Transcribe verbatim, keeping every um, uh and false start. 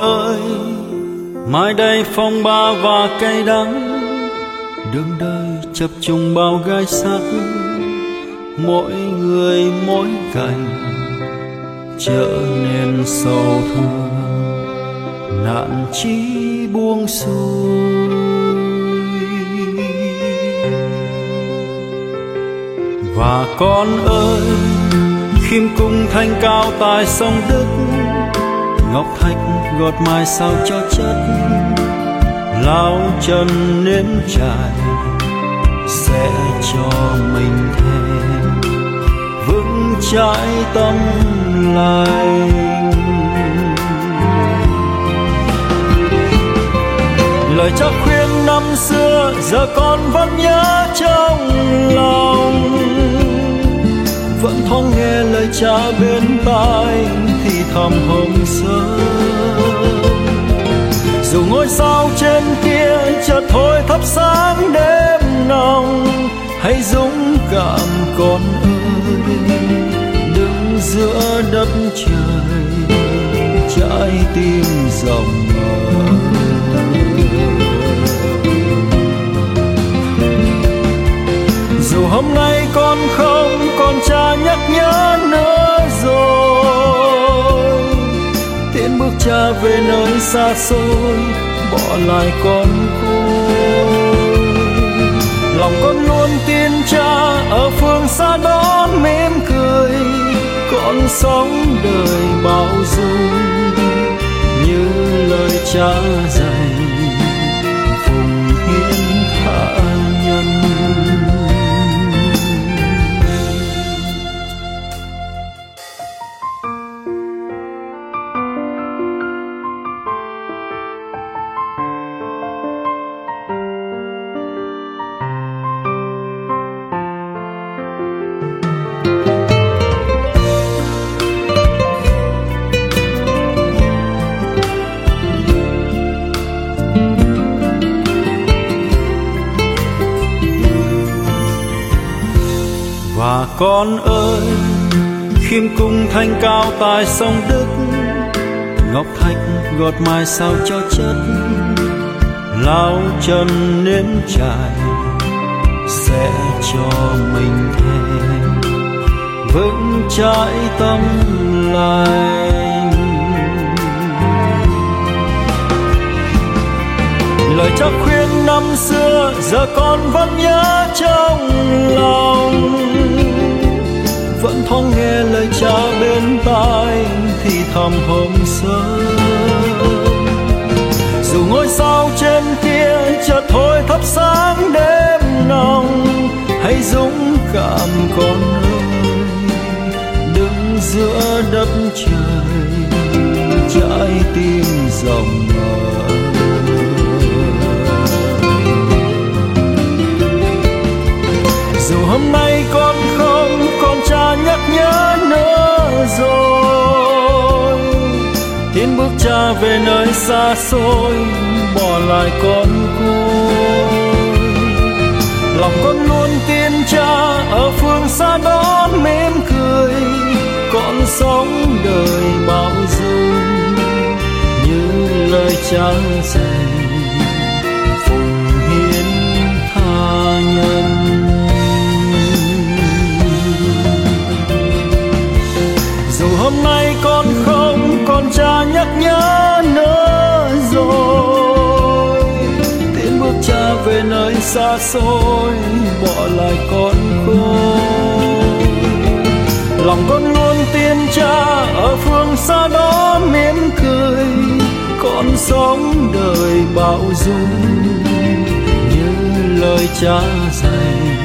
ơi, mai đây phong ba và cay đắng, đường đời chập trùng bao gai sắc, mỗi người mỗi cảnh trở nên sầu thương, nạn chí buông xuôi. Và con ơi, khiêm cung thanh cao tài sông Đức, ngọc thạch gọt mài sao cho chất, lao chân nếm trải sẽ cho mình thêm vững chãi tâm lành. Lời cha khuyên năm xưa giờ con vẫn nhớ trong lòng, vẫn thoáng nghe lời cha bên tai thì thầm hôm xưa. Dù ngôi sao trên kia chợt thôi thắp sáng đêm nồng, hãy dũng cảm con ơi, đứng giữa đất trời, trái tim rộng mở. Dù hôm nay con không còn cha nhắc nhớ nữa rồi, tiễn bước cha về nơi xa xôi, bỏ lại con côi. Lòng con luôn tin cha ở phương xa đó mỉm cười, con sống đời bao dung như lời cha dạy, phụng hiến tha nhân. Con ơi, khiêm cung thanh cao tài sông Đức, ngọc thạch gọt mài sao cho chất, lao chân nếm trải sẽ cho mình thêm vững chãi tâm lành. Lời cha khuyên năm xưa giờ con vẫn nhớ trong lòng, vẫn thoáng nghe lời cha bên tai thì thầm hôm xưa. Dù ngôi sao trên kia chợt thôi thắp sáng đêm nồng, hãy dũng cảm con ơi, đứng giữa đất trời, trái tim rộng mở. Dù hôm nay con không còn cha nhắc nhớ nữa rồi, tiến bước cha về nơi xa xôi, bỏ lại con côi. Lòng con luôn tin cha ở phương xa đó mỉm cười, con sống đời bao dung như lời cha dạy, phụng hiến tha nhân. Hôm nay con không còn cha nhắc nhớ nữa rồi, tiến bước cha về nơi xa xôi, bỏ lại con côi. Lòng con luôn tin cha ở phương xa đó mỉm cười, con sống đời bao dung như lời cha dạy,